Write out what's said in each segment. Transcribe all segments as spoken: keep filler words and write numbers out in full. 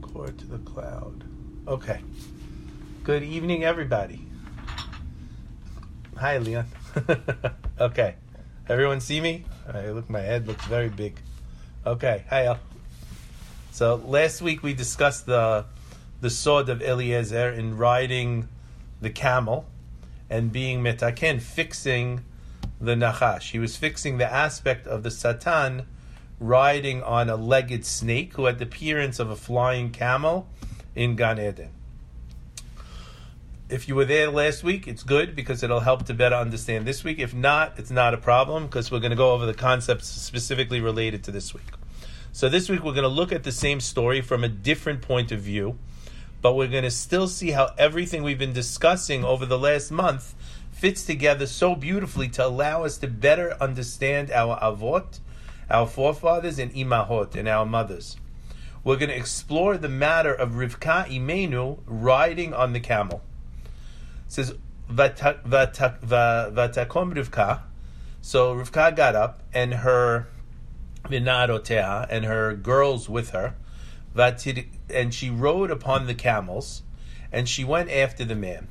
record to the cloud. Okay. Good evening, everybody. Hi, Leon. Okay. Everyone see me? I look, my head looks very big. Okay. Hi, El. So last week we discussed the the sword of Eliezer in riding the camel and being metaken, fixing the Nachash. He was fixing the aspect of the Satan riding on a legged snake who had the appearance of a flying camel in Gan Eden. If you were there last week, it's good because it'll help to better understand this week. If not, it's not a problem because we're going to go over the concepts specifically related to this week. So this week we're going to look at the same story from a different point of view, but we're going to still see how everything we've been discussing over the last month fits together so beautifully to allow us to better understand our Avot, our forefathers, and Imahot, and our mothers. We're going to explore the matter of Rivka Imenu riding on the camel. It says, Vatakom Rivka. So Rivka got up, and her Vinaroteha, and her girls with her, and she rode upon the camels, and she went after the man.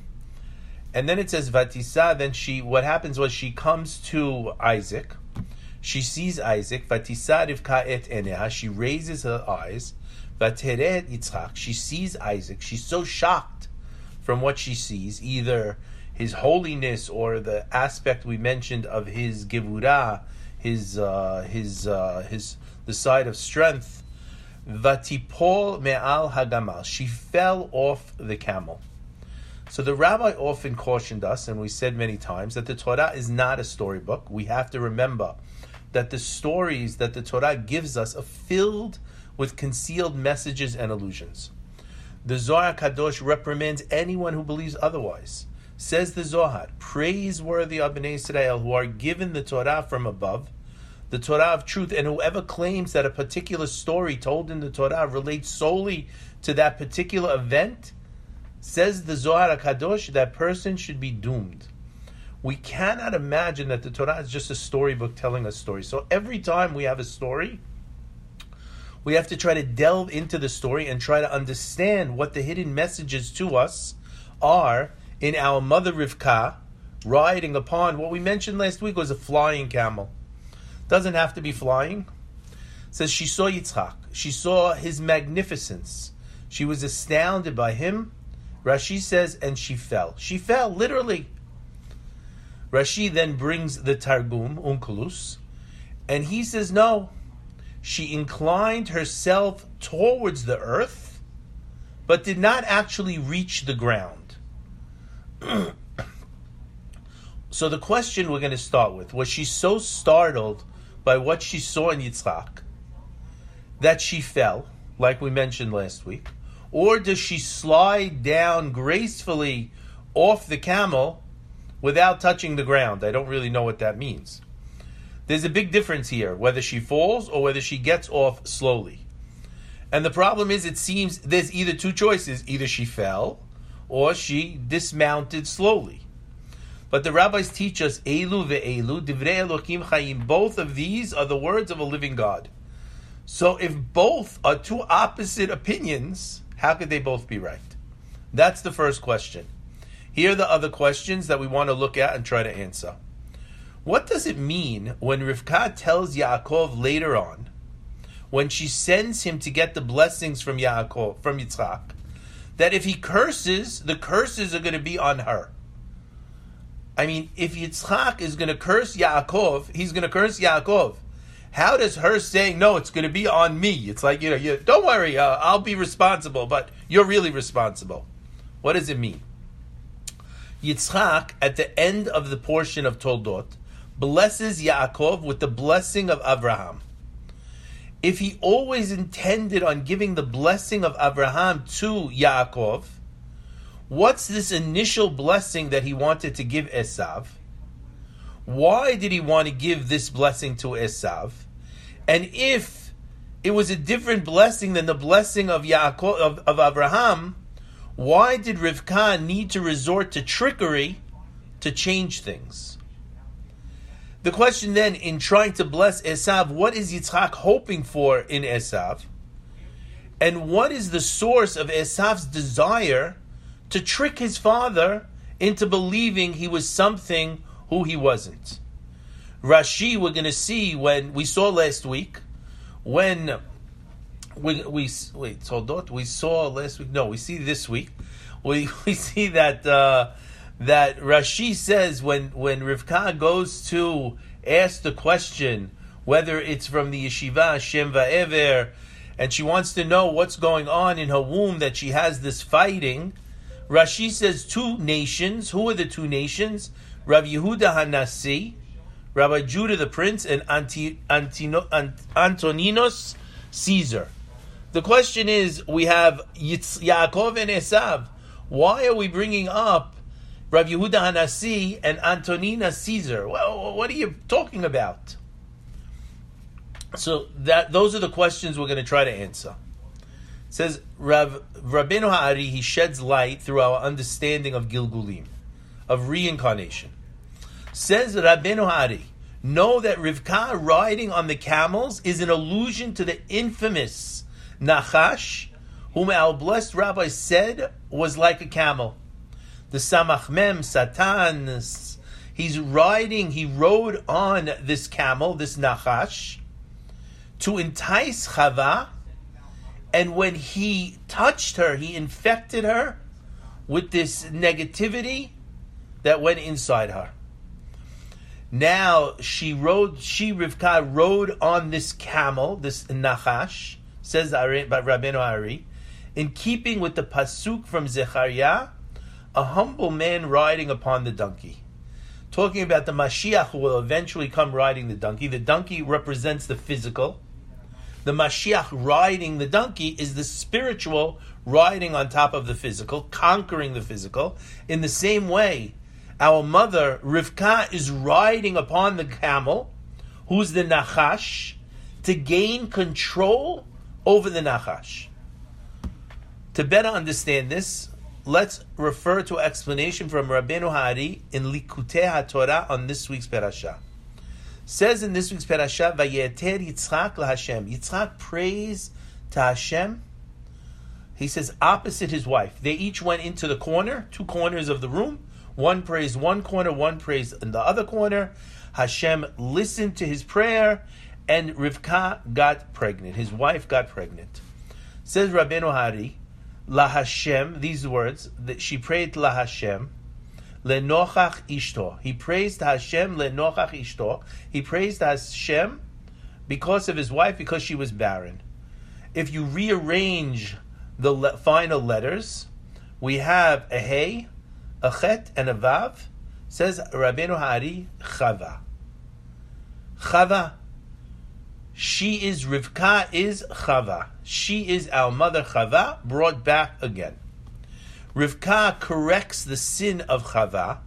And then it says, Vatisa, then she, what happens was she comes to Isaac. She sees Isaac. Vatisa Rivka et eneha. She raises her eyes. Vateret Yitzchak. She sees Isaac. She's so shocked from what she sees, either his holiness or the aspect we mentioned of his Givurah, his uh, his uh, his the side of strength. Vatipol me'al hagamal. She fell off the camel. So the rabbi often cautioned us, and we said many times, that the Torah is not a storybook. We have to remember that the stories that the Torah gives us are filled with concealed messages and illusions. The Zohar HaKadosh reprimands anyone who believes otherwise. Says the Zohar, praiseworthy are B'nai Yisrael who are given the Torah from above, the Torah of truth, and whoever claims that a particular story told in the Torah relates solely to that particular event, says the Zohar HaKadosh, that person should be doomed. We cannot imagine that the Torah is just a storybook telling us stories. So every time we have a story, we have to try to delve into the story and try to understand what the hidden messages to us are in our mother Rivka riding upon what we mentioned last week was a flying camel. Doesn't have to be flying. It says she saw Yitzchak. She saw his magnificence. She was astounded by him. Rashi says, and she fell. She fell, literally. Rashi then brings the Targum, Unculus, and he says, no, she inclined herself towards the earth, but did not actually reach the ground. So the question we're going to start with, was she so startled by what she saw in Yitzchak that she fell, like we mentioned last week? Or does she slide down gracefully off the camel without touching the ground? I don't really know what that means. There's a big difference here, whether she falls or whether she gets off slowly. And the problem is, it seems there's either two choices. Either she fell or she dismounted slowly. But the rabbis teach us, Elu ve'elu, divrei Elokim chayim. Both of these are the words of a living God. So if both are two opposite opinions, how could they both be right? That's the first question. Here are the other questions that we want to look at and try to answer. What does it mean when Rivka tells Yaakov later on, when she sends him to get the blessings from Yaakov, from Yitzchak, that if he curses, the curses are going to be on her? I mean, if Yitzchak is going to curse Yaakov, he's going to curse Yaakov. How does her saying, no, it's going to be on me? It's like, you know, you, don't worry, uh, I'll be responsible, but you're really responsible. What does it mean? Yitzchak, at the end of the portion of Toldot, blesses Yaakov with the blessing of Avraham. If he always intended on giving the blessing of Avraham to Yaakov, what's this initial blessing that he wanted to give Esav? Why did he want to give this blessing to Esav? And if it was a different blessing than the blessing of Yaakov, of, of Avraham, why did Rivka need to resort to trickery to change things? The question then, in trying to bless Esav, what is Yitzchak hoping for in Esav? And what is the source of Esav's desire to trick his father into believing he was something who he wasn't? Rashi, we're going to see when we saw last week, when we, we wait, hold on, we saw last week, no, we see this week, we we see that uh, that Rashi says when when Rivka goes to ask the question whether it's from the yeshiva Shem Va'ever, and she wants to know what's going on in her womb that she has this fighting. Rashi says two nations. Who are the two nations? Rav Yehuda Hanasi, Rabbi Judah the Prince, and Anti, Antino, Ant, Antoninus Caesar. The question is, we have Yitz, Yaakov and Esav. Why are we bringing up Rav Yehuda Hanasi and Antoninus Caesar? Well, what are you talking about? So that those are the questions we're going to try to answer. It says, Rav, Rabbeinu HaAri, he sheds light through our understanding of Gilgulim, of reincarnation. Says Rabbeinu HaAri, know that Rivka riding on the camels is an allusion to the infamous Nachash, whom our blessed rabbi said was like a camel. The Samach Mem, Satan, he's riding, he rode on this camel, this Nachash, to entice Chava, and when he touched her, he infected her with this negativity that went inside her. Now she rode, she Rivka rode on this camel, this Nachash, says Rabbeinu Ari, in keeping with the pasuk from Zechariah, a humble man riding upon the donkey. Talking about the Mashiach who will eventually come riding the donkey. The donkey represents the physical. The Mashiach riding the donkey is the spiritual riding on top of the physical, conquering the physical. In the same way, our mother, Rivka, is riding upon the camel, who's the Nachash, to gain control over the Nachash. To better understand this, let's refer to explanation from Rabbeinu HaAri in Likutei HaTorah on this week's parasha. Says in this week's parasha, Vayeter Yitzchak laHashem. Yitzchak prays to Hashem. He says opposite his wife. They each went into the corner, two corners of the room. One prays one corner, one prays in the other corner. Hashem listened to his prayer, and Rivka got pregnant. His wife got pregnant. Says Rabbeinu HaAri, La Hashem, these words that she prayed La Hashem, Lenochach Ishto. He praised Hashem Lenochach Ishto. He praised Hashem because of his wife, because she was barren. If you rearrange the le- final letters, we have a Hey, a Chet, and a Vav. Says Rabbeinu HaAri, Chava. Chava. She is, Rivka is Chava. She is our mother Chava, brought back again. Rivka corrects the sin of Chava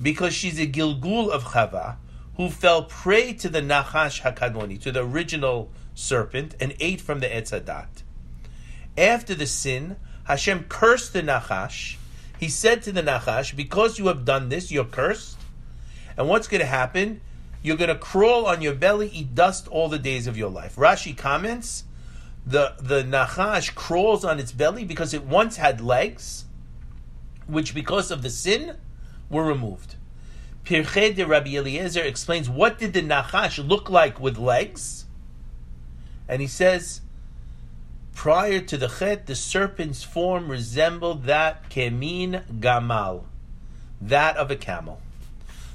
because she's a Gilgul of Chava who fell prey to the Nachash HaKadmoni, to the original serpent, and ate from the Etz HaDaat. After the sin, Hashem cursed the Nachash. He said to the Nachash, because you have done this, you're cursed. And what's going to happen? You're going to crawl on your belly, eat dust all the days of your life. Rashi comments, the, the Nachash crawls on its belly because it once had legs, which because of the sin, were removed. Pirchei de Rabbi Eliezer explains, what did the Nachash look like with legs? And he says, prior to the Chet, the serpent's form resembled that kemin gamal, that of a camel.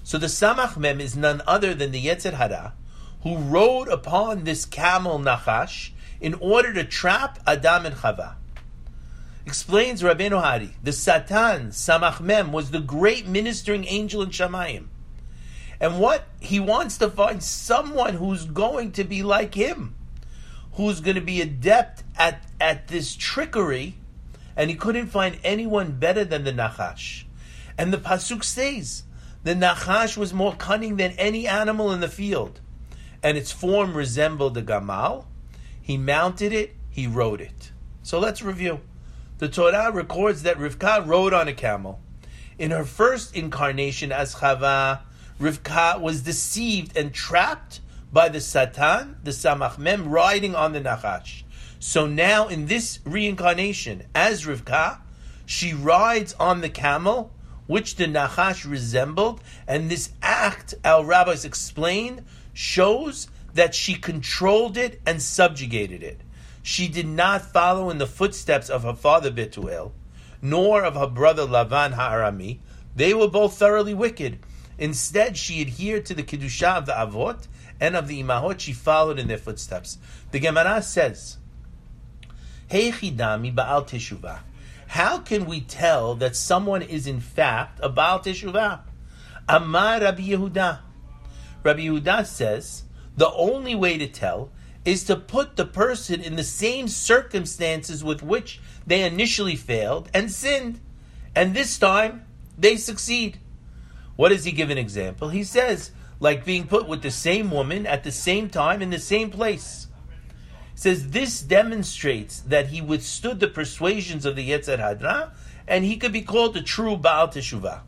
So the Samach Mem is none other than the Yetzer Hara, who rode upon this camel Nachash in order to trap Adam and Chava. Explains Rabbeinu HaAri, the Satan, Samach Mem, was the great ministering angel in Shamayim. And what? He wants to find someone who's going to be like him, who's going to be adept at, at this trickery, and he couldn't find anyone better than the Nachash. And the Pasuk says, the Nachash was more cunning than any animal in the field, and its form resembled the Gamal. He mounted it, he rode it. So let's review. The Torah records that Rivka rode on a camel. In her first incarnation as Chava, Rivka was deceived and trapped by the Satan, the Samach Mem, riding on the Nachash. So now in this reincarnation, as Rivka, she rides on the camel, which the Nachash resembled, and this act, our rabbis explain, shows that she controlled it and subjugated it. She did not follow in the footsteps of her father Betuel, nor of her brother Lavan Ha'arami. They were both thoroughly wicked. Instead, she adhered to the Kiddushah of the Avot and of the Imahot. She followed in their footsteps. The Gemara says, Heichidami Baal Teshuvah. How can we tell that someone is in fact a Baal Teshuvah? Amar Rabbi Yehuda. Rabbi Yehuda says, the only way to tell is to put the person in the same circumstances with which they initially failed and sinned. And this time, they succeed. What does he give an example? He says, like being put with the same woman at the same time in the same place. He says, this demonstrates that he withstood the persuasions of the Yetzer Hara, and he could be called a true Baal Teshuvah.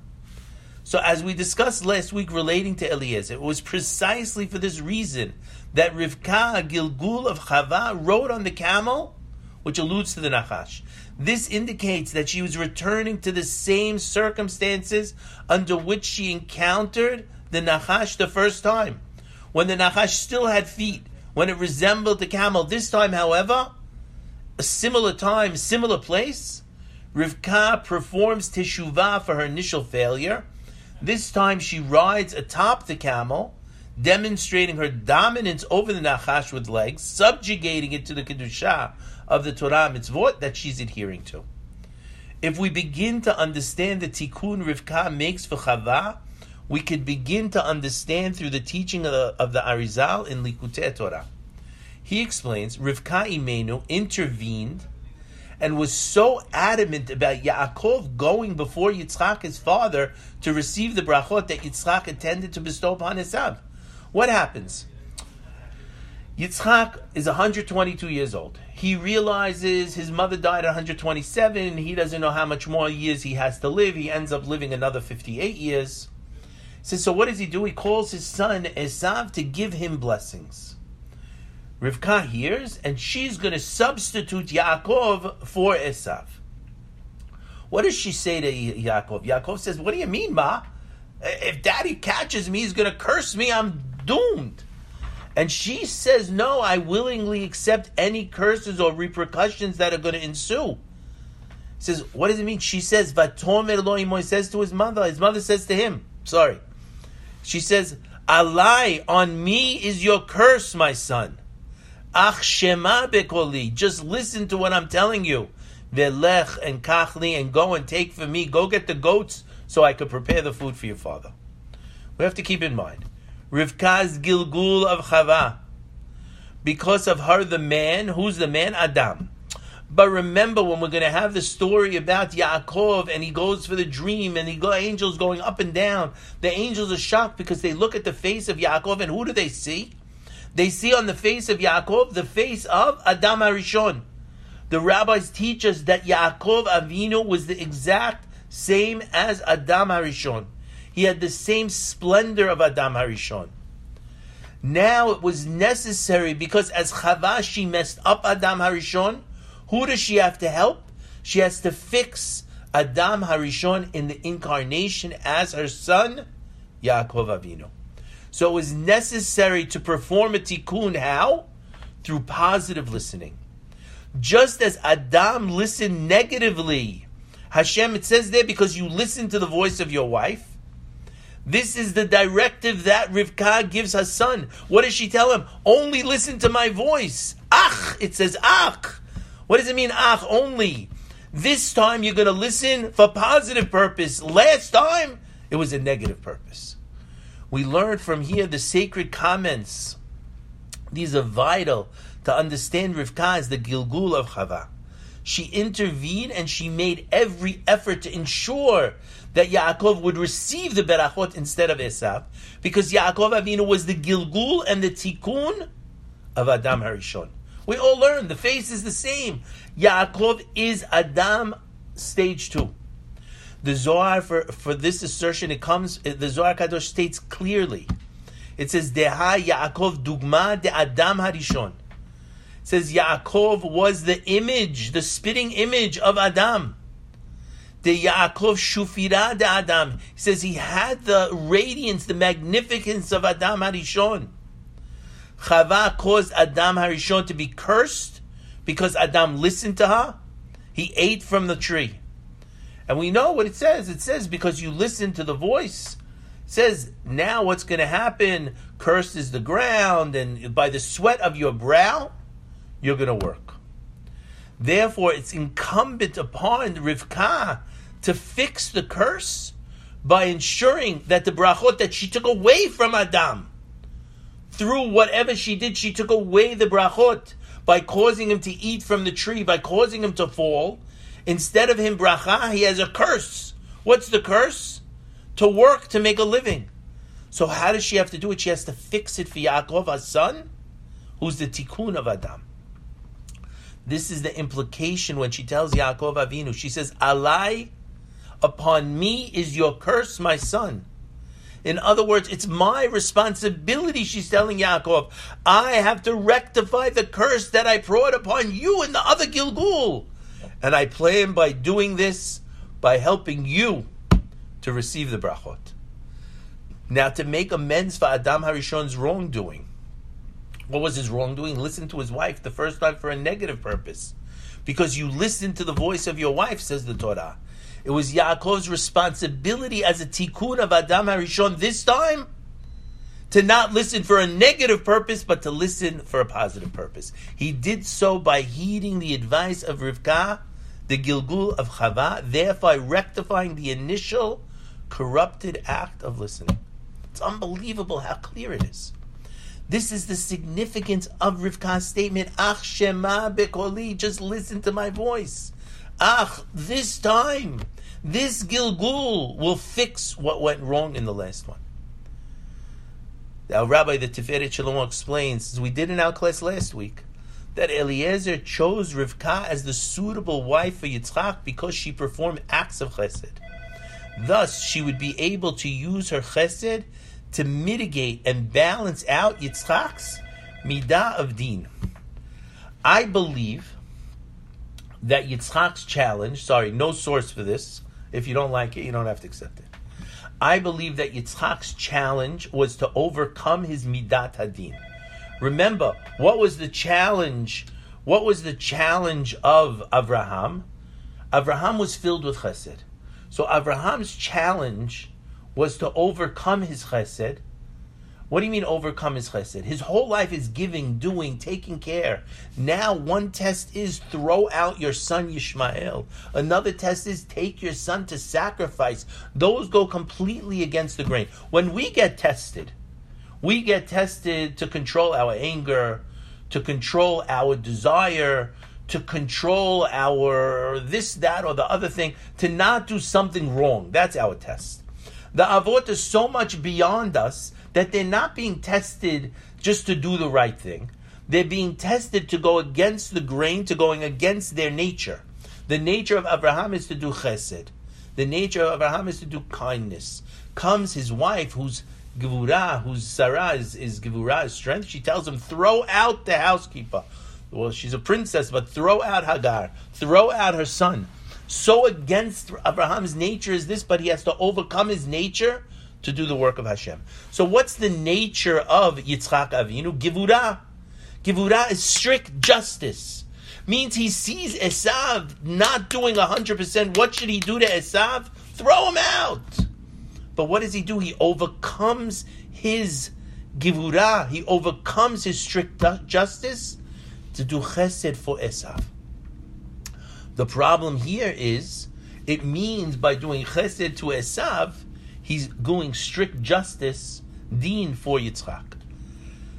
So as we discussed last week relating to Eliezer, it was precisely for this reason that Rivka, Gilgul of Chava, rode on the camel, which alludes to the Nachash. This indicates that she was returning to the same circumstances under which she encountered the Nachash the first time, when the Nachash still had feet, when it resembled the camel. This time, however, a similar time, similar place, Rivka performs teshuvah for her initial failure. This time she rides atop the camel, demonstrating her dominance over the Nachash with legs, subjugating it to the Kiddushah of the Torah mitzvot that she's adhering to. If we begin to understand the tikkun Rivka makes for Chava, we could begin to understand through the teaching of the, of the Arizal in Likutei Torah. He explains, Rivka Imenu intervened and was so adamant about Yaakov going before Yitzchak, his father, to receive the Berachot that Yitzchak intended to bestow upon Esav. What happens? Yitzchak is one hundred twenty-two years old. He realizes his mother died at one hundred twenty-seven. He doesn't know how much more years he has to live. He ends up living another fifty-eight years. So, so what does he do? He calls his son Esav to give him blessings. Rivka hears, and she's going to substitute Yaakov for Esav. What does she say to Yaakov? Yaakov says, what do you mean, Ma? If Daddy catches me, he's going to curse me. I'm doomed. And she says, no, I willingly accept any curses or repercussions that are going to ensue. He says, what does it mean? She says, Vatomer lo imo, says to his mother. His mother says to him, sorry. She says, Alai, on me is your curse, my son. Ach shema bekoli, just listen to what I'm telling you. Velech and kachli, and go and take for me. Go get the goats so I could prepare the food for your father. We have to keep in mind Rivka's Gilgul of Chava. Because of her, the man, who's the man? Adam. But remember, when we're going to have the story about Yaakov and he goes for the dream and the go, angels going up and down, the angels are shocked because they look at the face of Yaakov, and who do they see? They see on the face of Yaakov the face of Adam HaRishon. The rabbis teach us that Yaakov Avinu was the exact same as Adam HaRishon. He had the same splendor of Adam HaRishon. Now it was necessary because as Chava she messed up Adam HaRishon, who does she have to help? She has to fix Adam HaRishon in the incarnation as her son, Yaakov Avinu. So it was necessary to perform a tikkun. How? Through positive listening. Just as Adam listened negatively, Hashem, it says there, because you listen to the voice of your wife. This is the directive that Rivka gives her son. What does she tell him? Only listen to my voice. Ach, it says ach. What does it mean, ach, only? This time you're going to listen for positive purpose. Last time, it was a negative purpose. We learn from here the sacred comments. These are vital to understand Rivka as the Gilgul of Chava. She intervened and she made every effort to ensure that Yaakov would receive the Berachot instead of Esav, because Yaakov Avinu was the Gilgul and the Tikkun of Adam HaRishon. We all learn the face is the same. Yaakov is Adam stage two. The Zohar, for, for this assertion, it comes, the Zohar HaKadosh states clearly. It says, Deha Yaakov dugma de Adam HaRishon. It says Yaakov was the image, the spitting image of Adam. The Yaakov Shufira de Adam. He says he had the radiance, the magnificence of Adam Harishon. Chava caused Adam Harishon to be cursed because Adam listened to her. He ate from the tree. And we know what it says. It says because you listen to the voice. It says now what's going to happen? Cursed is the ground, and by the sweat of your brow, you're going to work. Therefore, it's incumbent upon Rivka to fix the curse by ensuring that the brachot that she took away from Adam, through whatever she did, she took away the brachot by causing him to eat from the tree, by causing him to fall. Instead of him bracha, he has a curse. What's the curse? To work, to make a living. So how does she have to do it? She has to fix it for Yaakov, her son, who's the tikkun of Adam. This is the implication when she tells Yaakov Avinu. She says, Alai, upon me is your curse, my son. In other words, it's my responsibility, she's telling Yaakov. I have to rectify the curse that I brought upon you and the other Gilgul. And I plan by doing this, by helping you to receive the brachot. Now, to make amends for Adam Harishon's wrongdoing. What was his wrongdoing? Listen to his wife the first time for a negative purpose. Because you listened to the voice of your wife, says the Torah. It was Yaakov's responsibility as a tikkun of Adam HaRishon this time to not listen for a negative purpose, but to listen for a positive purpose. He did so by heeding the advice of Rivka, the Gilgul of Chava, thereby rectifying the initial corrupted act of listening. It's unbelievable how clear it is. This is the significance of Rivka's statement, Ach Shema Bekoli, just listen to my voice. Ach, this time, this Gilgul will fix what went wrong in the last one. Now, Rabbi the Tiferet Shalom explains, as we did in our class last week, that Eliezer chose Rivka as the suitable wife for Yitzchak because she performed acts of chesed. Thus, she would be able to use her chesed to mitigate and balance out Yitzchak's midah of din. I believe that Yitzchak's challenge, sorry, no source for this. If you don't like it, you don't have to accept it. I believe that Yitzchak's challenge was to overcome his midat hadin. Remember, what was the challenge? What was the challenge of Avraham? Avraham was filled with chesed. So Avraham's challenge was to overcome his chesed. What do you mean overcome his chesed? His whole life is giving, doing, taking care. Now one test is throw out your son Yishmael. Another test is take your son to sacrifice. Those go completely against the grain. When we get tested, we get tested to control our anger, to control our desire, to control our this, that, or the other thing, to not do something wrong. That's our test. The Avot is so much beyond us that they're not being tested just to do the right thing. They're being tested to go against the grain, to going against their nature. The nature of Avraham is to do chesed. The nature of Avraham is to do kindness. Comes his wife, whose Givurah, whose Sarah is, is Givurah, is strength. She tells him, throw out the housekeeper. Well, she's a princess, but throw out Hagar. Throw out her son. So against Abraham's nature is this, but he has to overcome his nature to do the work of Hashem. So what's the nature of Yitzchak Avinu? Givurah. Givurah is strict justice. Means he sees Esav not doing one hundred percent. What should he do to Esav? Throw him out. But what does he do? He overcomes his Givurah. He overcomes his strict justice to do chesed for Esav. The problem here is, it means by doing chesed to Esav, he's doing strict justice, din for Yitzchak.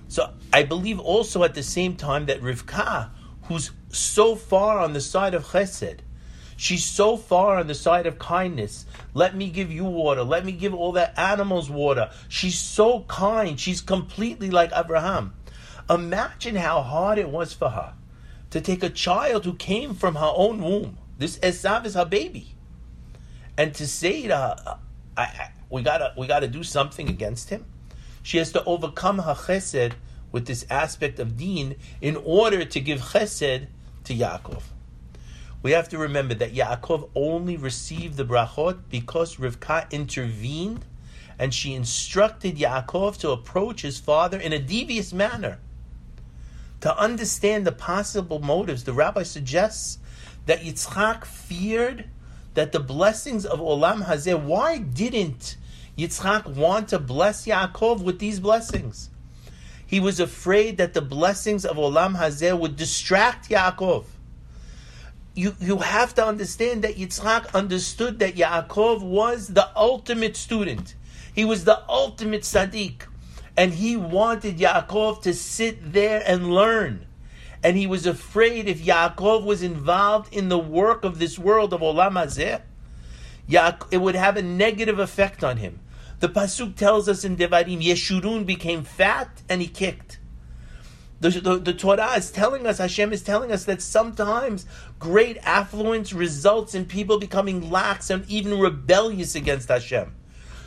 So I believe also at the same time that Rivka, who's so far on the side of chesed, she's so far on the side of kindness, let me give you water, let me give all the animals water. She's so kind, she's completely like Avraham. Imagine how hard it was for her to take a child who came from her own womb. This Esav is her baby. And to say to her, I, I, we gotta, we gotta do something against him. She has to overcome her chesed with this aspect of deen in order to give chesed to Yaakov. We have to remember that Yaakov only received the brachot because Rivka intervened and she instructed Yaakov to approach his father in a devious manner. To understand the possible motives, the rabbi suggests that Yitzchak feared that the blessings of Olam Hazeh, why didn't Yitzchak want to bless Yaakov with these blessings? He was afraid that the blessings of Olam Hazeh would distract Yaakov. You, you have to understand that Yitzchak understood that Yaakov was the ultimate student. He was the ultimate tzaddik. And he wanted Yaakov to sit there and learn. And he was afraid if Yaakov was involved in the work of this world of Olam Hazeh, it would have a negative effect on him. The Pasuk tells us in Devarim, Yeshurun became fat and he kicked. The, the, the Torah is telling us, Hashem is telling us that sometimes great affluence results in people becoming lax and even rebellious against Hashem.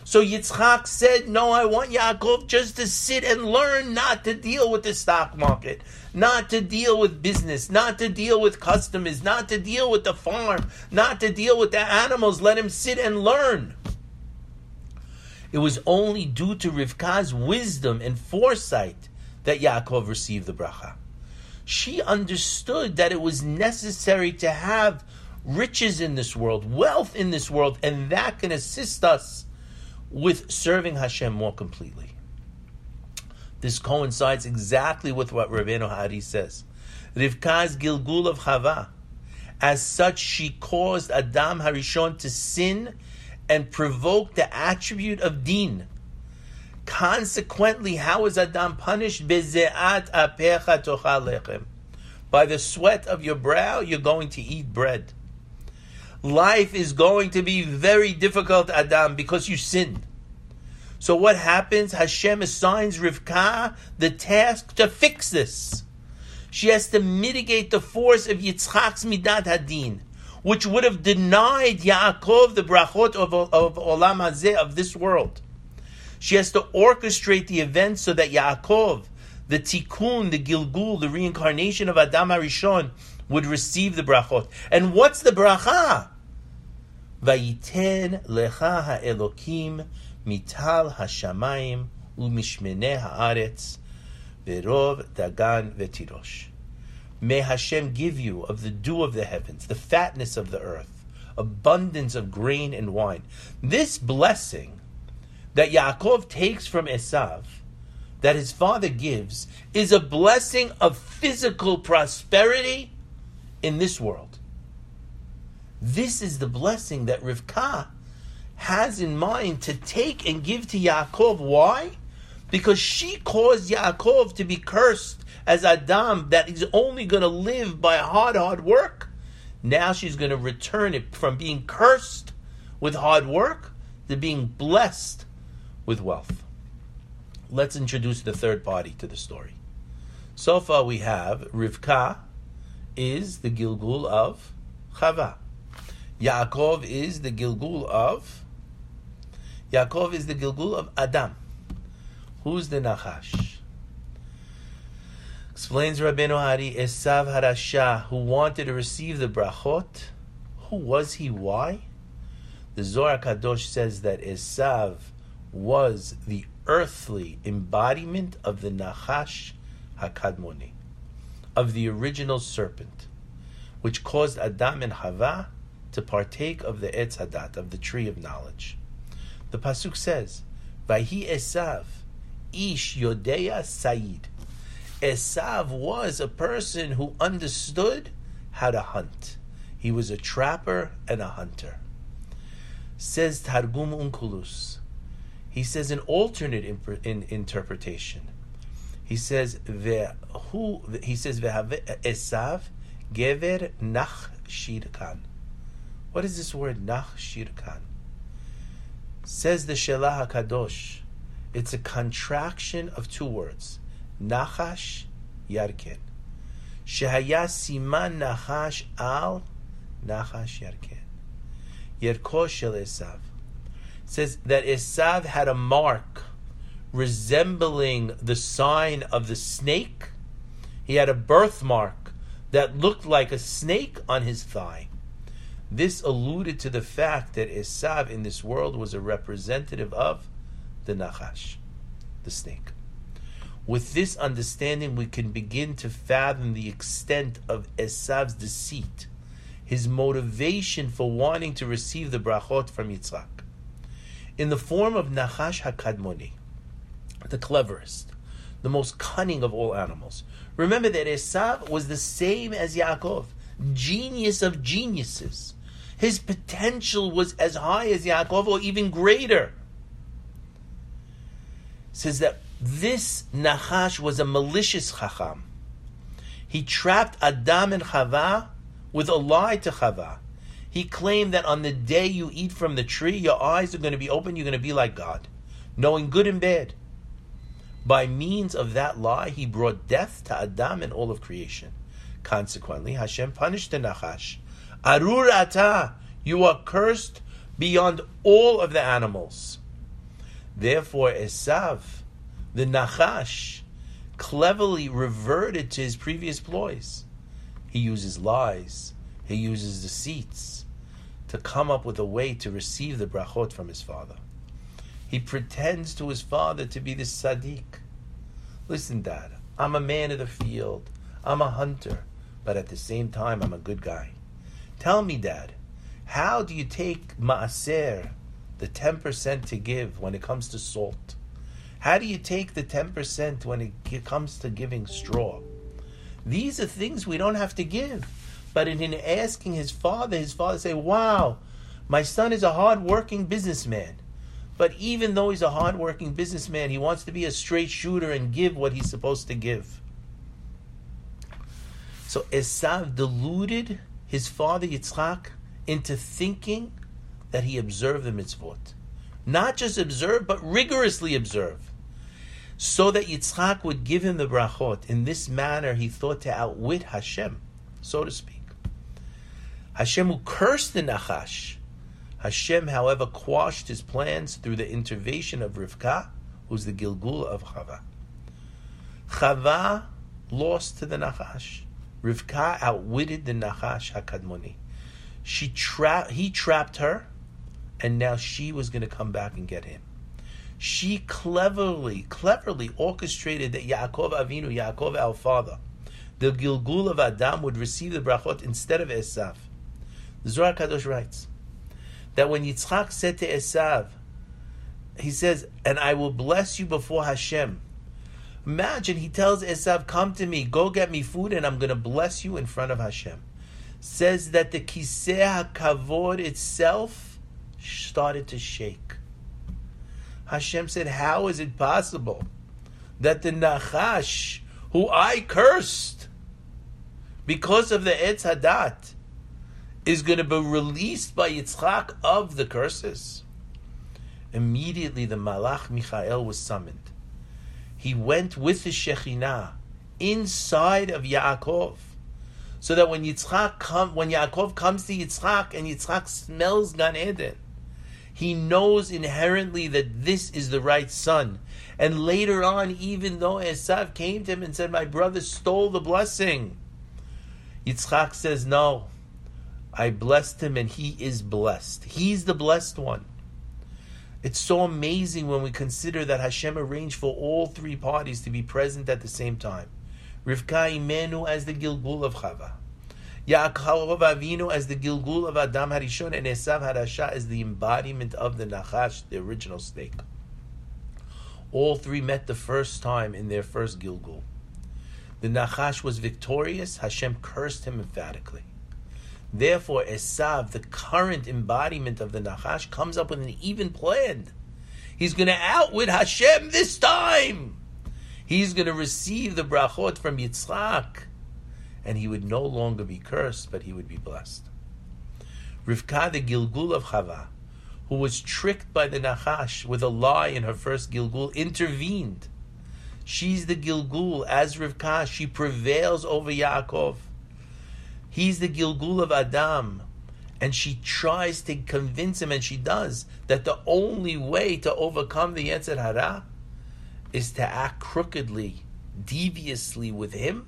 So Yitzchak said, no, I want Yaakov just to sit and learn, not to deal with the stock market, not to deal with business, not to deal with customers, not to deal with the farm, not to deal with the animals. Let him sit and learn. It was only due to Rivka's wisdom and foresight that Yaakov received the bracha. She understood that it was necessary to have riches in this world, wealth in this world, and that can assist us with serving Hashem more completely. This coincides exactly with what Rabbeinu HaAri says. Rivka's Gilgul of Chava. As such, she caused Adam Harishon to sin and provoked the attribute of Din. Consequently, how is Adam punished? Beze'at apecha tochal lechem. By the sweat of your brow, you're going to eat bread. Life is going to be very difficult, Adam, because you sinned. So what happens? Hashem assigns Rivka the task to fix this. She has to mitigate the force of Yitzchak's midat hadin, which would have denied Yaakov the brachot of, of Olam Hazeh, of this world. She has to orchestrate the event so that Yaakov, the tikkun, the gilgul, the reincarnation of Adam HaRishon, would receive the brachot. And what's the bracha? Vayiten lecha haElokim mital hashamayim umishmene haaretz verov dagan vetirosh. May Hashem give you of the dew of the heavens, the fatness of the earth, abundance of grain and wine. This blessing that Yaakov takes from Esav, that his father gives, is a blessing of physical prosperity in this world. This is the blessing that Rivka has in mind to take and give to Yaakov. Why? Because she caused Yaakov to be cursed as Adam, that is only going to live by hard, hard work. Now she's going to return it from being cursed with hard work to being blessed with wealth. Let's introduce the third party to the story. So far we have Rivka is the Gilgul of Chava. Yaakov is the Gilgul of Yaakov is the Gilgul of Adam. Who's the Nachash? Explains Rabbeinu HaAri, Esav Harasha, who wanted to receive the brachot. Who was he? Why? The Zohar HaKadosh says that Esav was the earthly embodiment of the Nachash HaKadmoni, of the original serpent, which caused Adam and Chava to partake of the Etz HaDaat, of the tree of knowledge. The Pasuk says, Vahi Esav, Ish Yodeya Said. Esav was a person who understood how to hunt. He was a trapper and a hunter. Says Targum Unculus. He says an alternate imp- in interpretation. He says, "Vehu." He says, "Vehave Esav gever nach shirkan." What is this word, nach shirkan? Says the Zohar HaKadosh, it's a contraction of two words, nachash yarken. Shehaya siman nachash al nachash yarken. Yerko shel Esav. Says that Esav had a mark resembling the sign of the snake. He had a birthmark that looked like a snake on his thigh. This alluded to the fact that Esav in this world was a representative of the Nachash, the snake. With this understanding, we can begin to fathom the extent of Esav's deceit, his motivation for wanting to receive the Berachot from Yitzchak. In the form of Nachash HaKadmoni, the cleverest, the most cunning of all animals. Remember that Esav was the same as Yaakov, genius of geniuses. His potential was as high as Yaakov or even greater. It says that this Nachash was a malicious Chacham. He trapped Adam and Chava with a lie to Chava. He claimed that on the day you eat from the tree, your eyes are going to be open, you're going to be like God, knowing good and bad. By means of that lie, he brought death to Adam and all of creation. Consequently, Hashem punished the Nachash. Arur ata, you are cursed beyond all of the animals. Therefore, Esav, the Nachash, cleverly reverted to his previous ploys. He uses lies, he uses deceits to come up with a way to receive the brachot from his father. He pretends to his father to be the tzaddik. Listen, Dad, I'm a man of the field, I'm a hunter, but at the same time, I'm a good guy. Tell me, Dad, how do you take ma'aser, the ten percent to give when it comes to salt? How do you take the ten percent when it comes to giving straw? These are things we don't have to give. But in asking his father, his father say, wow, my son is a hard-working businessman. But even though he's a hard-working businessman, he wants to be a straight shooter and give what he's supposed to give. So Esav deluded his father Yitzchak into thinking that he observed the mitzvot. Not just observe, but rigorously observe. So that Yitzchak would give him the brachot. In this manner, he thought to outwit Hashem, so to speak. Hashem who cursed the Nachash. Hashem, however, quashed his plans through the intervention of Rivka, who's the Gilgul of Chava. Chava lost to the Nachash. Rivka outwitted the Nachash HaKadmoni. She tra- he trapped her, and now she was going to come back and get him. She cleverly, cleverly orchestrated that Yaakov Avinu, Yaakov our father, the Gilgul of Adam, would receive the brachot instead of Esav. The Zohar HaKadosh writes that when Yitzchak said to Esav, he says, and I will bless you before Hashem. Imagine, he tells Esav, come to me, go get me food, and I'm going to bless you in front of Hashem. Says that the Kiseh HaKavod itself started to shake. Hashem said, how is it possible that the Nachash, who I cursed because of the Etz HaDaat, is going to be released by Yitzchak of the curses? Immediately the Malach Michael was summoned. He went with the Shekhinah inside of Yaakov, so that when Yitzchak come, when Yaakov comes to Yitzchak and Yitzchak smells Gan Eden, he knows inherently that this is the right son. And later on, even though Esav came to him and said, my brother stole the blessing, Yitzchak says, no, I blessed him and he is blessed. He's the blessed one. It's so amazing when we consider that Hashem arranged for all three parties to be present at the same time. Rivka Imenu as the Gilgul of Chava, Yaakov Avinu as the Gilgul of Adam Harishon, and Esav Harasha as the embodiment of the Nachash, the original snake. All three met the first time in their first Gilgul. The Nachash was victorious. Hashem cursed him emphatically. Therefore, Esav, the current embodiment of the Nachash, comes up with an even plan. He's going to outwit Hashem this time. He's going to receive the brachot from Yitzchak, and he would no longer be cursed, but he would be blessed. Rivka, the Gilgul of Chava, who was tricked by the Nachash with a lie in her first Gilgul, intervened. She's the Gilgul. As Rivka, she prevails over Yaakov. He's the Gilgul of Adam, and she tries to convince him, and she does, that the only way to overcome the Yetzer Hara is to act crookedly, deviously with him,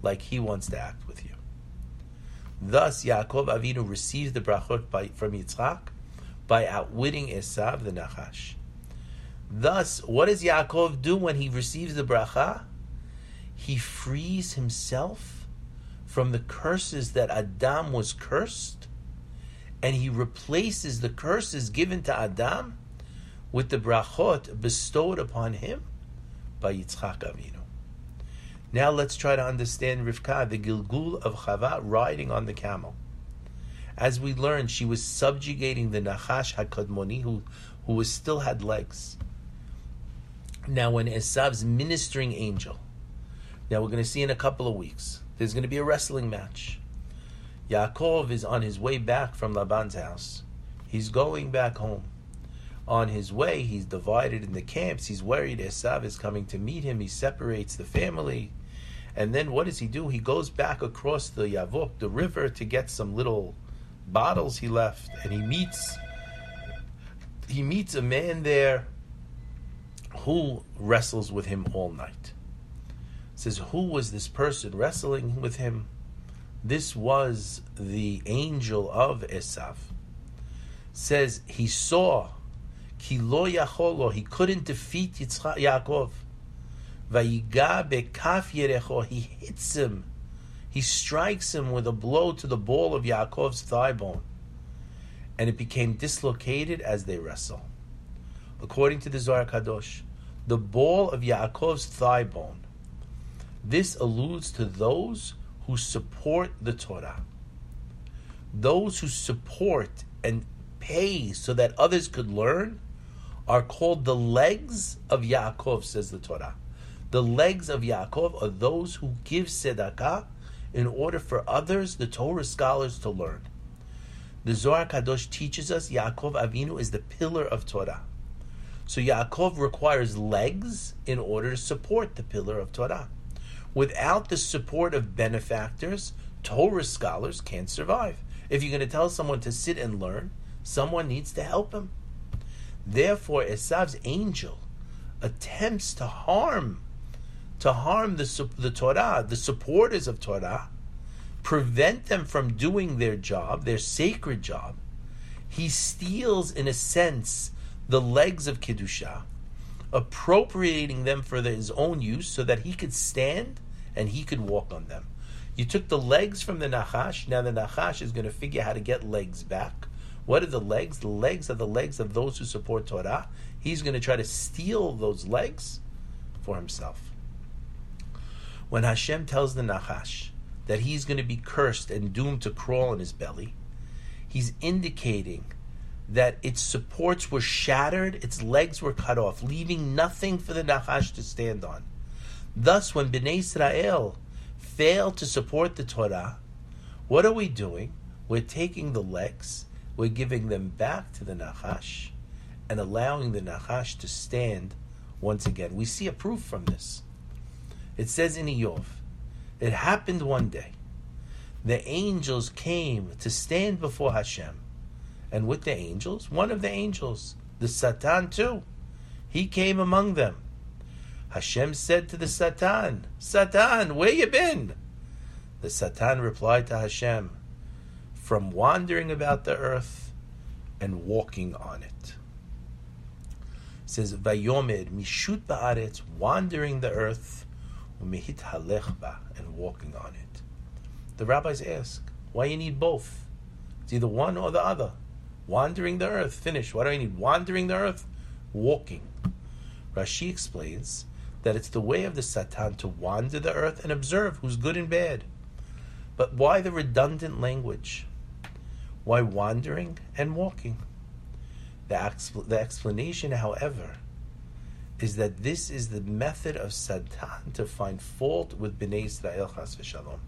like he wants to act with you. Thus, Yaakov Avinu receives the brachot by, from Yitzchak by outwitting Esav the Nachash. Thus, what does Yaakov do when he receives the bracha? He frees himself from the curses that Adam was cursed, and he replaces the curses given to Adam with the brachot bestowed upon him by Yitzchak Avinu. Now let's try to understand Rivka, the Gilgul of Chava, riding on the camel. As we learned, she was subjugating the Nachash HaKadmoni, who, who was, still had legs. Now when Esav's ministering angel, now we're going to see in a couple of weeks, there's going to be a wrestling match. Yaakov is on his way back from Laban's house. He's going back home. On his way, he's divided in the camps. He's worried Esav is coming to meet him. He separates the family. And then what does he do? He goes back across the Yavok, the river, to get some little bottles he left. And he meets he meets a man there who wrestles with him all night. It says, who was this person wrestling with him? This was the angel of Esav. It says, he saw, he couldn't defeat Yitzchak, Yaakov. Vayiga bekaf yerecho. He hits him. He strikes him with a blow to the ball of Yaakov's thigh bone. And it became dislocated as they wrestle. According to the Zohar HaKadosh, the ball of Yaakov's thigh bone, this alludes to those who support the Torah. Those who support and pay so that others could learn are called the legs of Yaakov, says the Torah. The legs of Yaakov are those who give tzedakah in order for others, the Torah scholars, to learn. The Zohar HaKadosh teaches us Yaakov Avinu is the pillar of Torah. So Yaakov requires legs in order to support the pillar of Torah. Without the support of benefactors, Torah scholars can't survive. If you're going to tell someone to sit and learn, someone needs to help him. Therefore, Esav's angel attempts to harm, to harm the, the Torah, the supporters of Torah, prevent them from doing their job, their sacred job. He steals, in a sense, the legs of Kiddushah, appropriating them for his own use so that he could stand and he could walk on them. You took the legs from the Nachash, now the Nachash is going to figure how to get legs back. What are the legs? The legs are the legs of those who support Torah. He's going to try to steal those legs for himself. When Hashem tells the Nachash that he's going to be cursed and doomed to crawl in his belly, he's indicating that its supports were shattered, its legs were cut off, leaving nothing for the Nachash to stand on. Thus, when B'nai Yisrael fail to support the Torah, what are we doing? We're taking the legs, we're giving them back to the Nachash and allowing the Nachash to stand once again. We see a proof from this. It says in Eov, it happened one day. The angels came to stand before Hashem. And with the angels, one of the angels, the Satan too, he came among them. Hashem said to the Satan, Satan, where you been? The Satan replied to Hashem, from wandering about the earth and walking on it. It says, Vayomed mishut ba'aretz, wandering the earth, umehit halech ba, and walking on it. The rabbis ask, why you need both? It's either one or the other. Wandering the earth, finish. Why do I need wandering the earth? Walking. Rashi explains that it's the way of the Satan to wander the earth and observe who's good and bad. But why the redundant language? Why wandering and walking? The, exp- the explanation, however, is that this is the method of Satan to find fault with B'nai Yisrael Chas v'Shalom.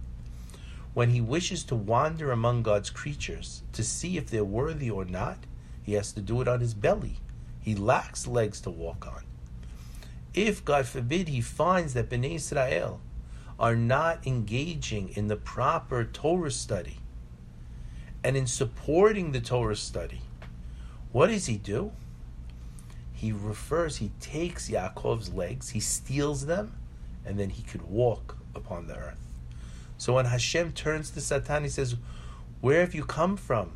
When he wishes to wander among God's creatures to see if they're worthy or not, he has to do it on his belly. He lacks legs to walk on. If, God forbid, he finds that B'nai Yisrael are not engaging in the proper Torah study and in supporting the Torah study, what does he do? he refers, he takes Yaakov's legs, he steals them, and then he could walk upon the earth. So when Hashem turns to Satan, he says, where have you come from?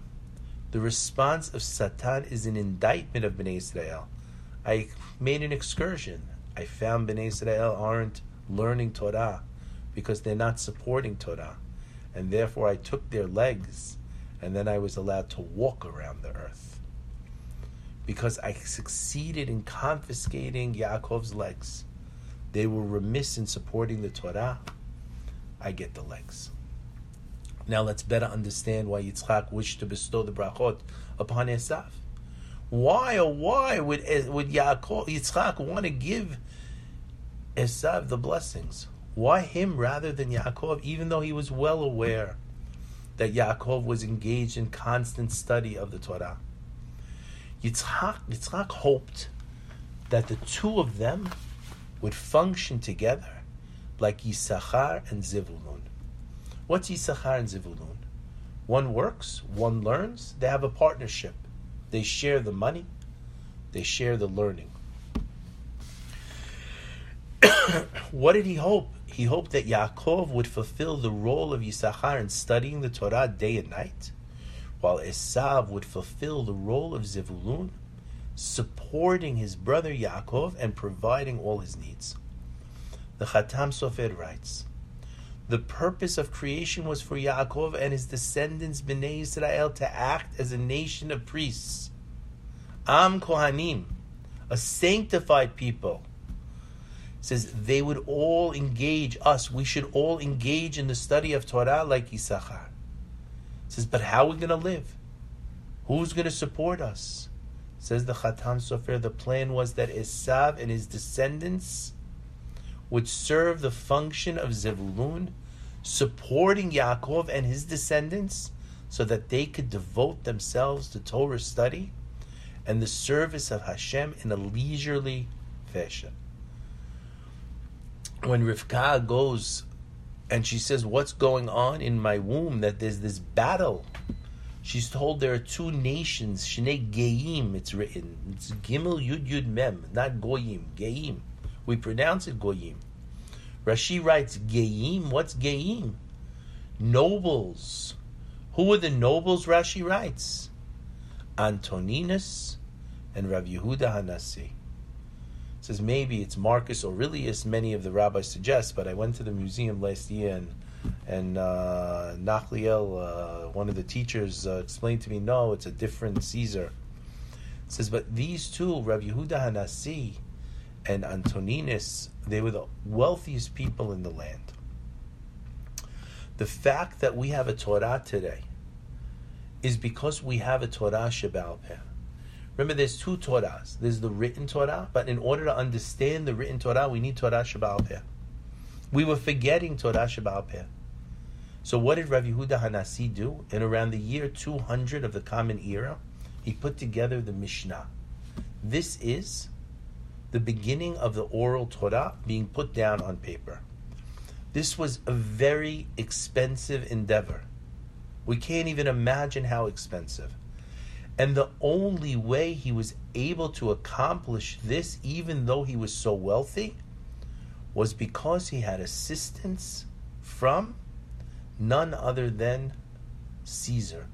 The response of Satan is an indictment of B'nai Yisrael. I made an excursion. I found B'nai Yisrael aren't learning Torah because they're not supporting Torah. And therefore I took their legs and then I was allowed to walk around the earth. Because I succeeded in confiscating Yaakov's legs. They were remiss in supporting the Torah. I get the legs. Now let's better understand why Yitzchak wished to bestow the Berachot upon Esav. Why or why would, would Yaakov, Yitzchak want to give Esav the blessings? Why him rather than Yaakov, even though he was well aware that Yaakov was engaged in constant study of the Torah? Yitzchak, Yitzchak hoped that the two of them would function together like Yisachar and Zevulun. What's Yisachar and Zevulun? One works, one learns. They have a partnership. They share the money. They share the learning. What did he hope? He hoped that Yaakov would fulfill the role of Yisachar in studying the Torah day and night, while Esav would fulfill the role of Zevulun, supporting his brother Yaakov and providing all his needs. The Chatam Sofer writes, the purpose of creation was for Yaakov and his descendants, B'nai Yisrael, to act as a nation of priests. Am Kohanim, a sanctified people. It says they would all engage us. We should all engage in the study of Torah like Yisachar. It says, but how are we going to live? Who's going to support us? It says the Chatam Sofer, the plan was that Esav and his descendants would serve the function of Zevulun, supporting Yaakov and his descendants so that they could devote themselves to Torah study and the service of Hashem in a leisurely fashion. When Rivka goes and she says, what's going on in my womb, that there's this battle? She's told there are two nations, Shnei Geim, it's written. It's Gimel Yud Yud Mem, not Goyim, Geim. We pronounce it Goyim. Rashi writes, Geim, what's Geim? Nobles. Who are the nobles, Rashi writes? Antoninus and Rav Yehuda Hanasi. It says maybe it's Marcus Aurelius, many of the rabbis suggest, but I went to the museum last year and, and uh, Nachliel, uh, one of the teachers, uh, explained to me, no, it's a different Caesar. It says, but these two, Rav Yehuda Hanasi and Antoninus, they were the wealthiest people in the land. The fact that we have a Torah today is because we have a Torah Sheba'al Peh. Remember, there's two Torahs. There's the written Torah, but in order to understand the written Torah, we need Torah Sheba'al Peh. We were forgetting Torah Sheba'al Peh. So what did Rav Yehuda Hanasi do? In around the year two hundred of the Common Era, he put together the Mishnah. This is the beginning of the oral Torah being put down on paper. This was a very expensive endeavor. We can't even imagine how expensive. And the only way he was able to accomplish this, even though he was so wealthy, was because he had assistance from none other than Caesar,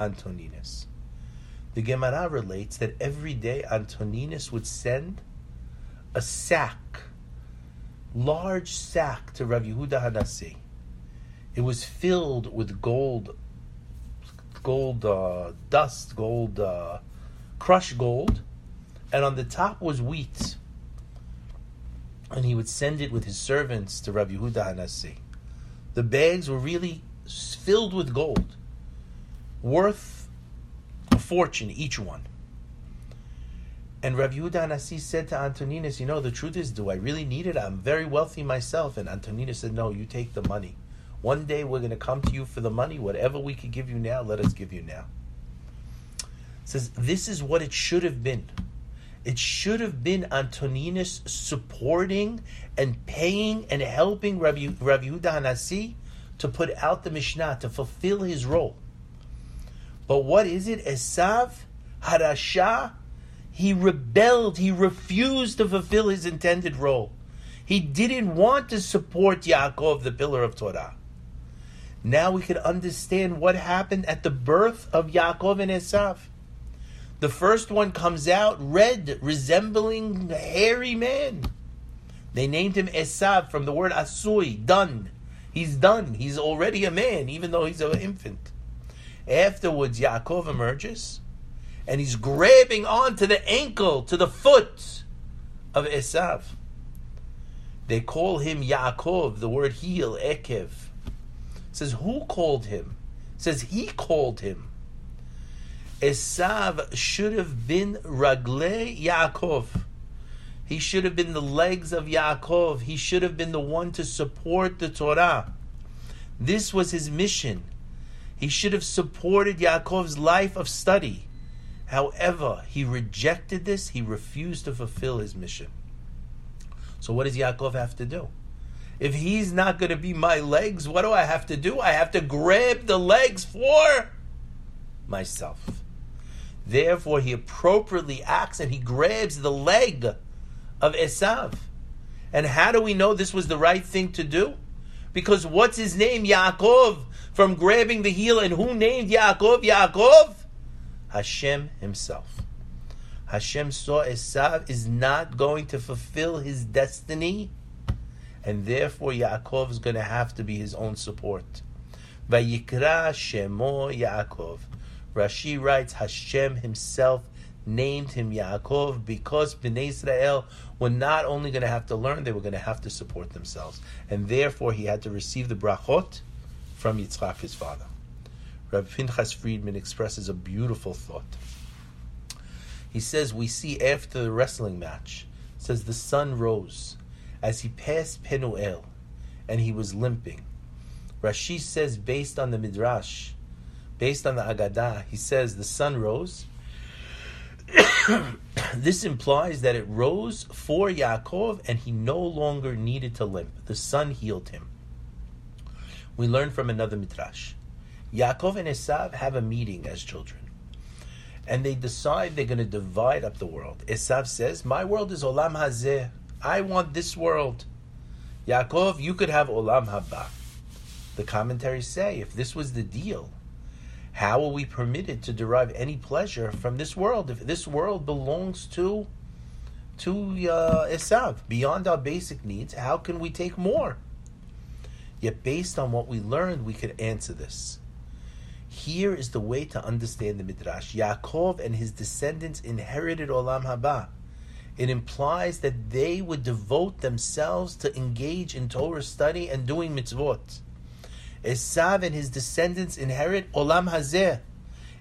Antoninus. The Gemara relates that every day Antoninus would send a sack, large sack, to Rav Yehuda Hanasi. It was filled with gold, gold uh, dust, gold, uh, crushed gold, and on the top was wheat. And he would send it with his servants to Rav Yehuda Hanasi. The bags were really filled with gold, worth a fortune each one. And Rav Yehuda Hanasi said to Antoninus, you know, the truth is, do I really need it? I'm very wealthy myself. And Antoninus said, no, you take the money. One day we're going to come to you for the money. Whatever we could give you now, let us give you now. It says, this is what it should have been. It should have been Antoninus supporting and paying and helping Rav Yehuda Hanasi to put out the Mishnah, to fulfill his role. But what is it? Esav, Harasha, He rebelled. He refused to fulfill his intended role. He didn't want to support Yaakov, the pillar of Torah. Now we can understand what happened at the birth of Yaakov and Esav. The first one comes out red, resembling a hairy man. They named him Esav from the word asui, done. He's done. He's already a man, even though he's an infant. Afterwards, Yaakov emerges, and he's grabbing onto the ankle, to the foot of Esav. They call him Yaakov, the word heel, ekev. Says, who called him? Says, he called him. Esav should have been Raglei Yaakov. He should have been the legs of Yaakov. He should have been the one to support the Torah. This was his mission. He should have supported Yaakov's life of study. However, he rejected this. He refused to fulfill his mission. So what does Yaakov have to do? If he's not going to be my legs, what do I have to do? I have to grab the legs for myself. Therefore, he appropriately acts and he grabs the leg of Esav. And how do we know this was the right thing to do? Because what's his name? Yaakov, from grabbing the heel. And who named Yaakov Yaakov? Hashem himself. Hashem saw Esav is not going to fulfill his destiny, and therefore Yaakov is going to have to be his own support. Vayikra Shemo Yaakov. Rashi writes, Hashem himself named him Yaakov because B'nai Yisrael were not only going to have to learn, they were going to have to support themselves. And therefore he had to receive the Berachot from Yitzchak, his father. Rav Pinchas Friedman expresses a beautiful thought. He says, we see after the wrestling match, says the sun rose as he passed Penuel, and he was limping. Rashi says, based on the Midrash, based on the Agadah, he says the sun rose. This implies that it rose for Yaakov, and he no longer needed to limp. The sun healed him. We learn from another Midrash. Yaakov and Esav have a meeting as children, and they decide they're going to divide up the world. Esav says, my world is Olam Hazeh. I want this world. Yaakov, you could have Olam Haba. The commentaries say, if this was the deal, how are we permitted to derive any pleasure from this world? If this world belongs to, to uh, Esav, beyond our basic needs, how can we take more? Yet based on what we learned, we could answer this. Here is the way to understand the Midrash. Yaakov and his descendants inherited Olam Haba. It implies that they would devote themselves to engage in Torah study and doing mitzvot. Esav and his descendants inherit Olam Hazeh.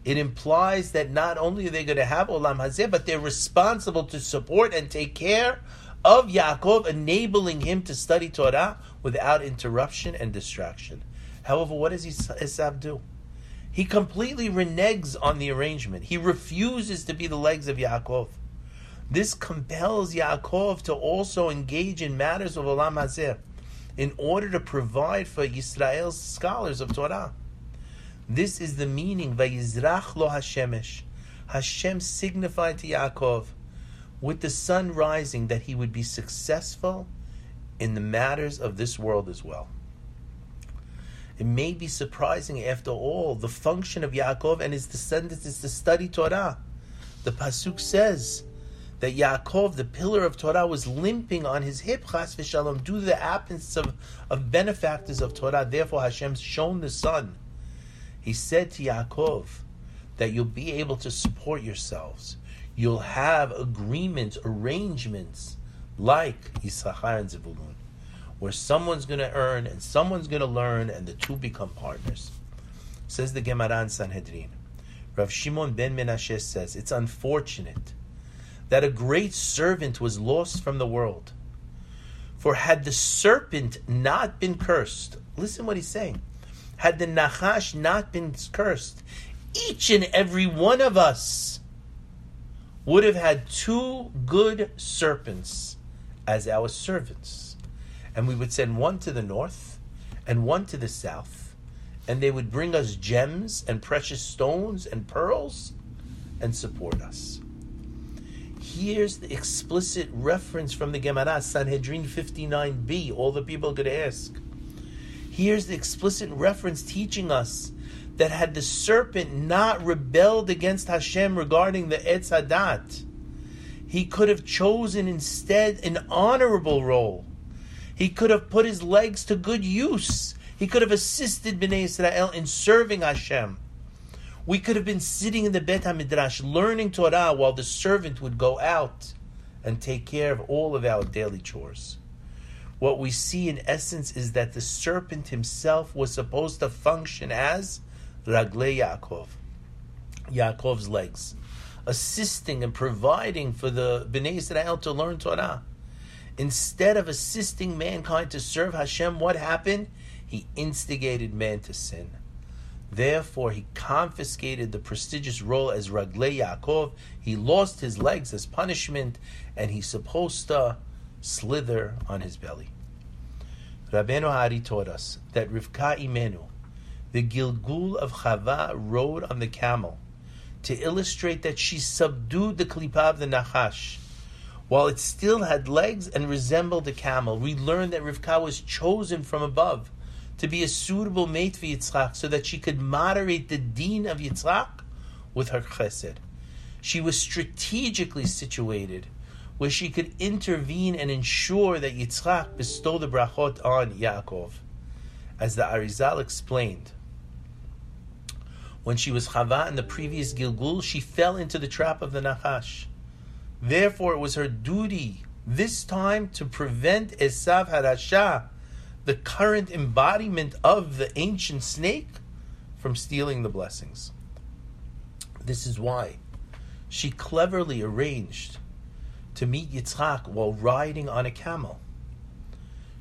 It implies that not only are they going to have Olam Hazeh, but they're responsible to support and take care of Yaakov, enabling him to study Torah without interruption and distraction. However, what does Esav do? He completely reneges on the arrangement. He refuses to be the legs of Yaakov. This compels Yaakov to also engage in matters of Olam Hazeh in order to provide for Yisrael's scholars of Torah. This is the meaning, Vayizrach lo Hashemesh. Hashem signified to Yaakov with the sun rising that he would be successful in the matters of this world as well. It may be surprising, after all, the function of Yaakov and his descendants is to study Torah. The Pasuk says that Yaakov, the pillar of Torah, was limping on his hip, chas v'shalom, due to the absence of, of benefactors of Torah. Therefore, Hashem shone the sun. He said to Yaakov that you'll be able to support yourselves. You'll have agreements, arrangements, like Yisachar and Zevulun, where someone's going to earn and someone's going to learn, and the two become partners. Says the Gemara in Sanhedrin, Rav Shimon ben Menashe says, it's unfortunate that a great servant was lost from the world. For had the serpent not been cursed, listen what he's saying, had the Nachash not been cursed, each and every one of us would have had two good serpents as our servants. And we would send one to the north and one to the south, and they would bring us gems and precious stones and pearls and support us. here's the explicit reference from the Gemara, Sanhedrin fifty-nine b, all the people could ask. Here's the explicit reference teaching us that had the serpent not rebelled against Hashem regarding the Etz HaDaat, he could have chosen instead an honorable role. He could have put his legs to good use. He could have assisted B'nai Yisrael in serving Hashem. We could have been sitting in the Beit HaMidrash learning Torah while the servant would go out and take care of all of our daily chores. What we see in essence is that the serpent himself was supposed to function as Raglei Yaakov, Yaakov's legs, assisting and providing for the B'nai Yisrael to learn Torah. Instead of assisting mankind to serve Hashem, what happened? He instigated man to sin. Therefore, he confiscated the prestigious role as Raglei Yaakov. He lost his legs as punishment, and he's supposed to slither on his belly. Rabbeinu HaAri taught us that Rivka Imenu, the Gilgul of Chava, rode on the camel to illustrate that she subdued the klipa of the Nachash. While it still had legs and resembled a camel, we learned that Rivka was chosen from above to be a suitable mate for Yitzchak so that she could moderate the deen of Yitzchak with her chesed. She was strategically situated where she could intervene and ensure that Yitzchak bestowed the Berachot on Yaakov. As the Arizal explained, when she was Chava in the previous Gilgul, she fell into the trap of the Nachash. Therefore, it was her duty this time to prevent Esav HaRasha, the current embodiment of the ancient snake, from stealing the blessings. This is why she cleverly arranged to meet Yitzchak while riding on a camel.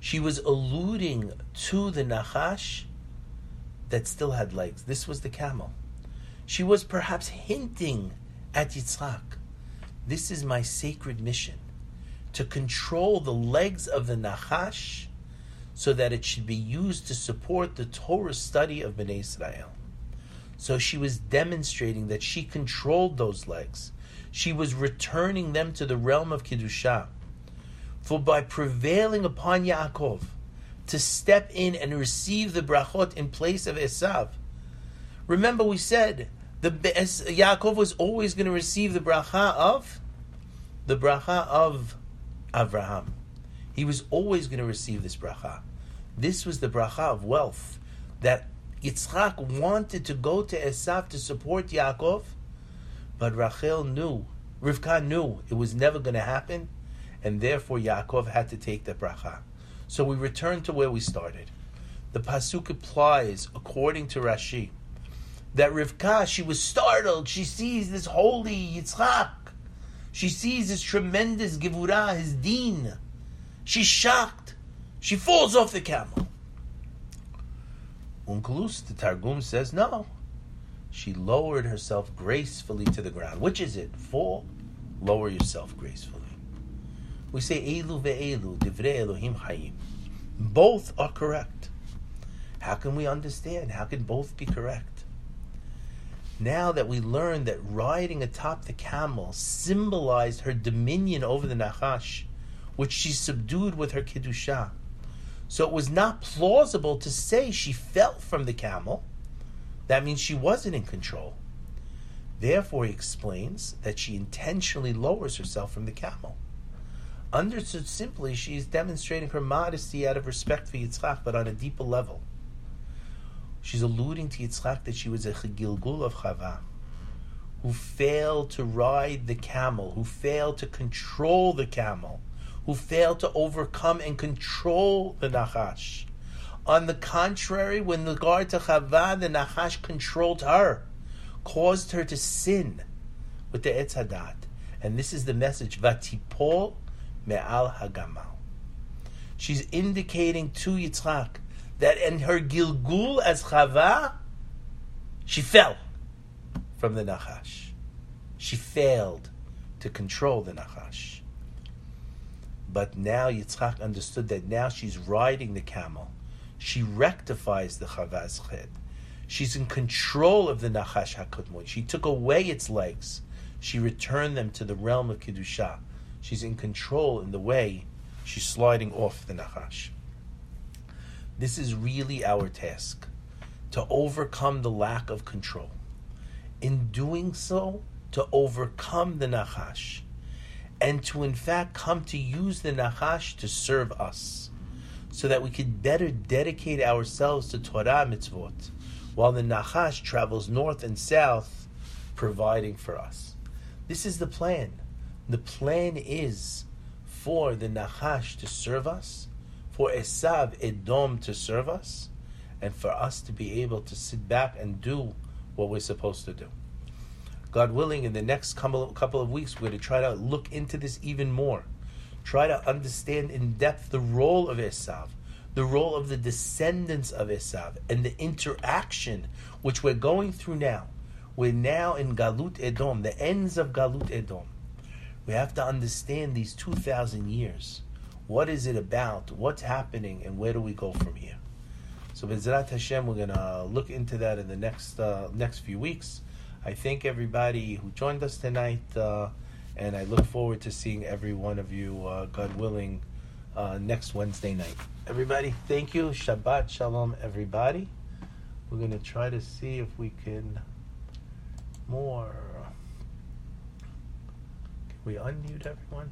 She was alluding to the Nachash that still had legs. This was the camel. She was perhaps hinting at Yitzchak. This is my sacred mission, to control the legs of the Nachash so that it should be used to support the Torah study of B'nai Yisrael. So she was demonstrating that she controlled those legs. She was returning them to the realm of Kiddushah. For by prevailing upon Yaakov to step in and receive the brachot in place of Esav, remember we said the Yaakov was always going to receive the bracha of the bracha of Avraham. He was always going to receive this bracha. This was the bracha of wealth that Yitzchak wanted to go to Esav to support Yaakov, but Rachel knew, Rivka knew it was never going to happen, and therefore Yaakov had to take the bracha. So we return to where we started. The pasuk applies, according to Rashi, that Rivka, she was startled. She sees this holy Yitzchak. She sees this tremendous Givurah, his deen. She's shocked. She falls off the camel. Unkelus, the Targum says, no. She lowered herself gracefully to the ground. Which is it? Fall, lower yourself gracefully. We say, Eilu ve'eilu, divrei Elohim chayim. Both are correct. How can we understand? How can both be correct? Now that we learn that riding atop the camel symbolized her dominion over the Nachash, which she subdued with her Kiddushah. So it was not plausible to say she fell from the camel. That means she wasn't in control. Therefore, he explains that she intentionally lowers herself from the camel. Understood simply, she is demonstrating her modesty out of respect for Yitzchak, but on a deeper level. She's alluding to Yitzchak that she was a Gilgul of Chava, who failed to ride the camel, who failed to control the camel, who failed to overcome and control the Nachash. On the contrary, with regard to Chava, the Nachash controlled her, caused her to sin with the Etz HaDaat. And this is the message, Vatipol me'al hagamal. She's indicating to Yitzchak that in her Gilgul as Chava, she fell from the Nachash. She failed to control the Nachash. But now Yitzchak understood that now she's riding the camel. She rectifies the Chava's ched. She's in control of the Nachash HaKadmoni. She took away its legs. She returned them to the realm of Kiddushah. She's in control in the way she's sliding off the Nachash. This is really our task, to overcome the lack of control. In doing so, to overcome the Nachash, and to in fact come to use the Nachash to serve us, so that we could better dedicate ourselves to Torah mitzvot, while the Nachash travels north and south, providing for us. This is the plan. The plan is for the Nachash to serve us, for Esav Edom to serve us, and for us to be able to sit back and do what we're supposed to do. God willing, in the next couple of weeks, we're going to try to look into this even more. Try to understand in depth the role of Esav, the role of the descendants of Esav, and the interaction which we're going through now. We're now in Galut Edom, the ends of Galut Edom. We have to understand these two thousand years. What is it about? What's happening? And where do we go from here? So B'ezrat Hashem, we're going to look into that in the next uh, next few weeks. I thank everybody who joined us tonight, uh, and I look forward to seeing every one of you, uh, God willing, uh, next Wednesday night. Everybody, thank you. Shabbat Shalom, everybody. We're going to try to see if we can more. Can we unmute everyone?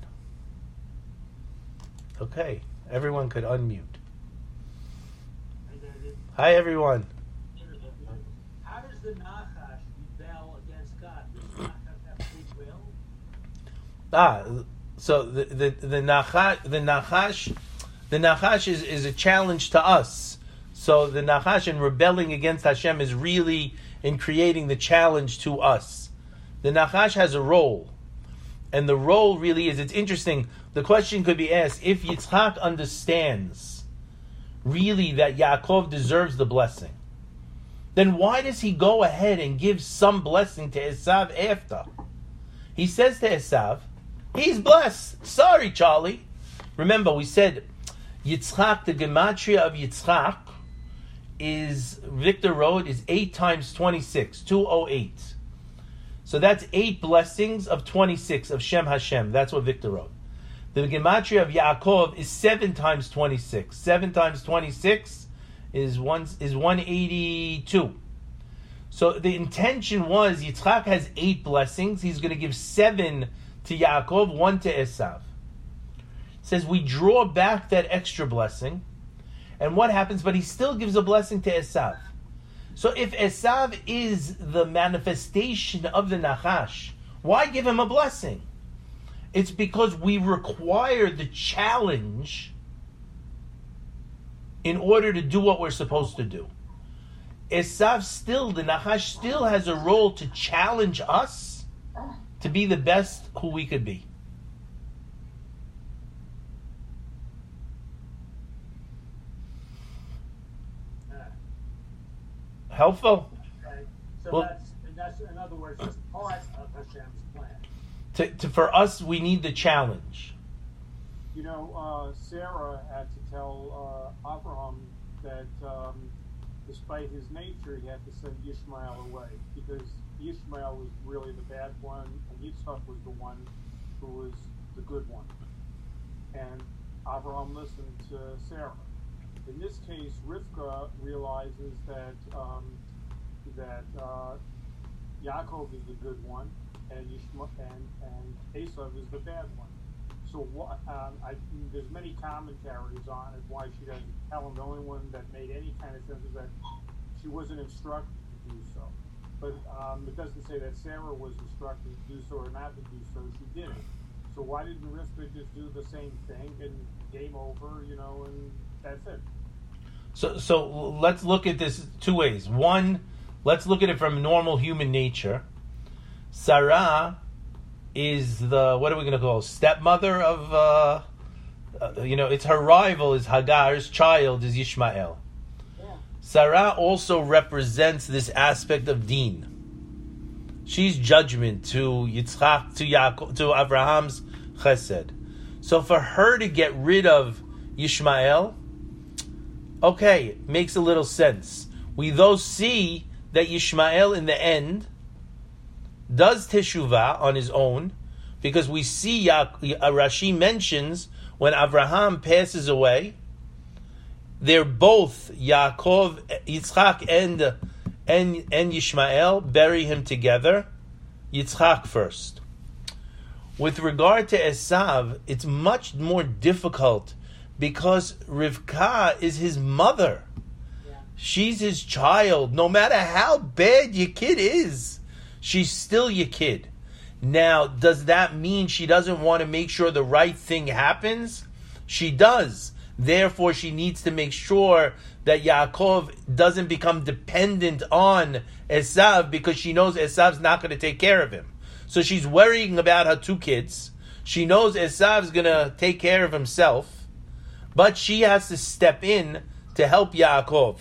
Okay, everyone could unmute. Hi, everyone. How does the Nachash rebel against God? Does the Nachash have free will? Ah, so the the the Nachash the Nachash the Nachash is, is a challenge to us. So the Nachash in rebelling against Hashem is really in creating the challenge to us. The Nachash has a role, and the role really is, it's interesting. The question could be asked, if Yitzchak understands really that Yaakov deserves the blessing, then why does he go ahead and give some blessing to Esav after? He says to Esav, he's blessed. Sorry, Charlie. Remember, we said Yitzchak, the gematria of Yitzchak is, Victor Road is eight times twenty-six, two oh eight. So that's eight blessings of twenty-six of Shem Hashem. That's what Victor Road. The gematria of Yaakov is seven times twenty-six. seven times twenty-six is one is one eighty-two. So the intention was, Yitzchak has eight blessings. He's going to give seven to Yaakov, one to Esav. It says, we draw back that extra blessing. And what happens? But he still gives a blessing to Esav. So if Esav is the manifestation of the Nachash, why give him a blessing? It's because we require the challenge in order to do what we're supposed to do. Esav still, the Nachash still has a role to challenge us to be the best who we could be. Helpful? Okay. So well, that's, that's, in other words, that's part of Hashem's plan. To, to, for us, we need the challenge. You know, uh, Sarah had to tell uh, Avraham that um, despite his nature, he had to send Yishmael away, because Yishmael was really the bad one, and Yitzchak was the one who was the good one. And Avraham listened to Sarah. In this case, Rivka realizes that, um, that uh, Yaakov is the good one, and Yishma, and and Esav is the bad one. So what? Um, I, there's many commentaries on it, why she doesn't tell him. The only one that made any kind of sense is that she wasn't instructed to do so. But um, it doesn't say that Sarah was instructed to do so or not to do so. She did it. So why didn't Rivka just do the same thing and game over? You know, and that's it. So so let's look at this two ways. One, let's look at it from normal human nature. Sarah is the, what are we going to call, stepmother of, uh, uh, you know, it's her rival is Hagar's child is Yishmael. Yeah. Sarah also represents this aspect of Din. She's judgment to Yitzchak, to Yaakov, to Avraham's Chesed. So for her to get rid of Yishmael, okay, makes a little sense. We though see that Yishmael in the end does teshuvah on his own, because we see ya- Rashi mentions when Avraham passes away, they're both Yaakov, Yitzchak, and and and Yishmael bury him together. Yitzchak first. With regard to Esav, it's much more difficult because Rivka is his mother. Yeah. She's his child. No matter how bad your kid is, she's still your kid. Now, does that mean she doesn't want to make sure the right thing happens? She does. Therefore, she needs to make sure that Yaakov doesn't become dependent on Esav because she knows Esav's not going to take care of him. So she's worrying about her two kids. She knows Esav's going to take care of himself, but she has to step in to help Yaakov.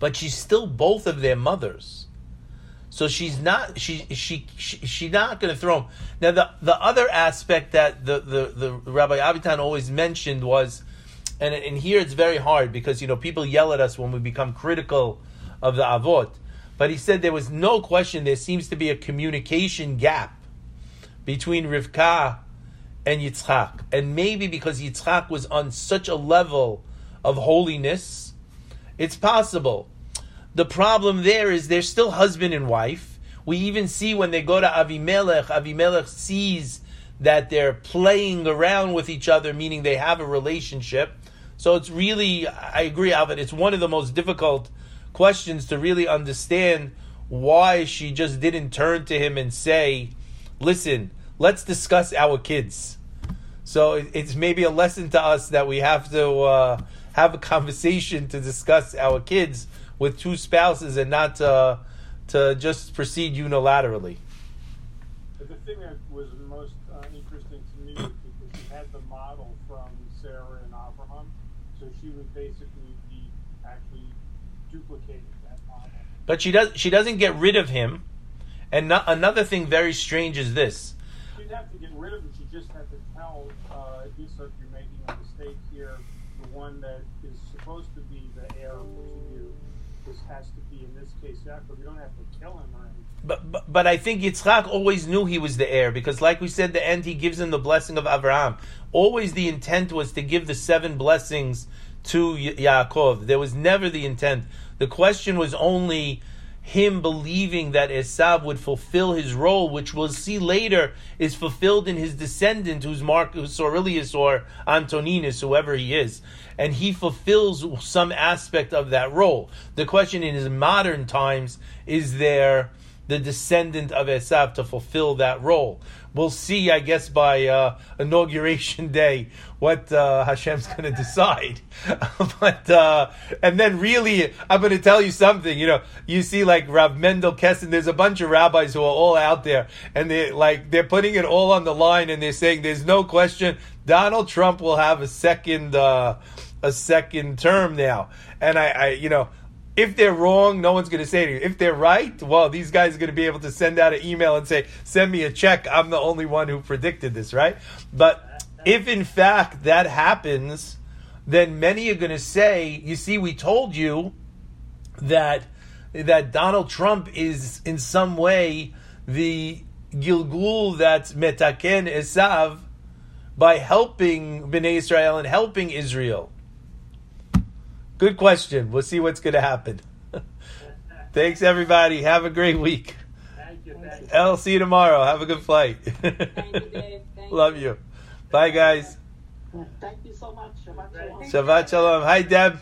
But she's still both of their mothers. So she's not she she she, she not going to throw him. Now the, the other aspect that the, the, the Rabbi Avitan always mentioned was, and and here it's very hard because you know people yell at us when we become critical of the Avot, but he said there was no question there seems to be a communication gap between Rivka and Yitzchak, and maybe because Yitzchak was on such a level of holiness, it's possible. The problem there is they're still husband and wife. We even see when they go to Avimelech, Avimelech sees that they're playing around with each other, meaning they have a relationship. So it's really, I agree, Alvin, it's one of the most difficult questions to really understand why she just didn't turn to him and say, listen, let's discuss our kids. So it's maybe a lesson to us that we have to uh, have a conversation to discuss our kids with two spouses and not uh, to just proceed unilaterally. But the thing that was most uh, interesting to me was because she had the model from Sarah and Avraham, so she would basically be actually duplicating that model. But she, does, she doesn't get rid of him. And no, another thing very strange is this. She didn't have to get rid of him. She just had to tell uh, Yisachar, you're making a mistake here. The one that is supposed to be the heir to you. This has to be, in this case, Yaakov. You don't have to kill him or anything. But, but, but I think Yitzchak always knew he was the heir because, like we said, the end, he gives him the blessing of Avraham. Always the intent was to give the seven blessings to Yaakov. There was never the intent. The question was only him believing that Esav would fulfill his role, which we'll see later is fulfilled in his descendant, who's Marcus Aurelius or Antoninus, whoever he is. And he fulfills some aspect of that role. The question in his modern times, is there the descendant of Esav to fulfill that role? We'll see, I guess, by uh, Inauguration Day what uh, Hashem's going to decide. but uh, And then really, I'm going to tell you something. You know, you see like Rav Mendel Kessin, there's a bunch of rabbis who are all out there, and they're, like, they're putting it all on the line, and they're saying there's no question Donald Trump will have a second uh, a second term now. And, I, I you know, if they're wrong, no one's going to say anything. If they're right, well, these guys are going to be able to send out an email and say, send me a check. I'm the only one who predicted this, right? But if, in fact, that happens, then many are going to say, you see, we told you that that Donald Trump is in some way the Gilgul that's Metaken Esav by helping B'nai Yisrael and helping Israel. Good question. We'll see what's going to happen. Thanks, everybody. Have a great week. Thank you, thank you. I'll see you tomorrow. Have a good flight. Thank you, Dave. Thank Love you. you. Bye, guys. Thank you so much. Shabbat shalom. Shabbat shalom. Hi, Deb.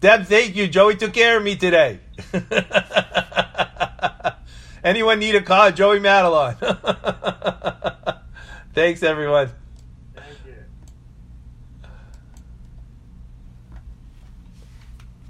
Deb, thank you. Joey took care of me today. Anyone need a car? Joey Madelon. Thanks, everyone. Thank you.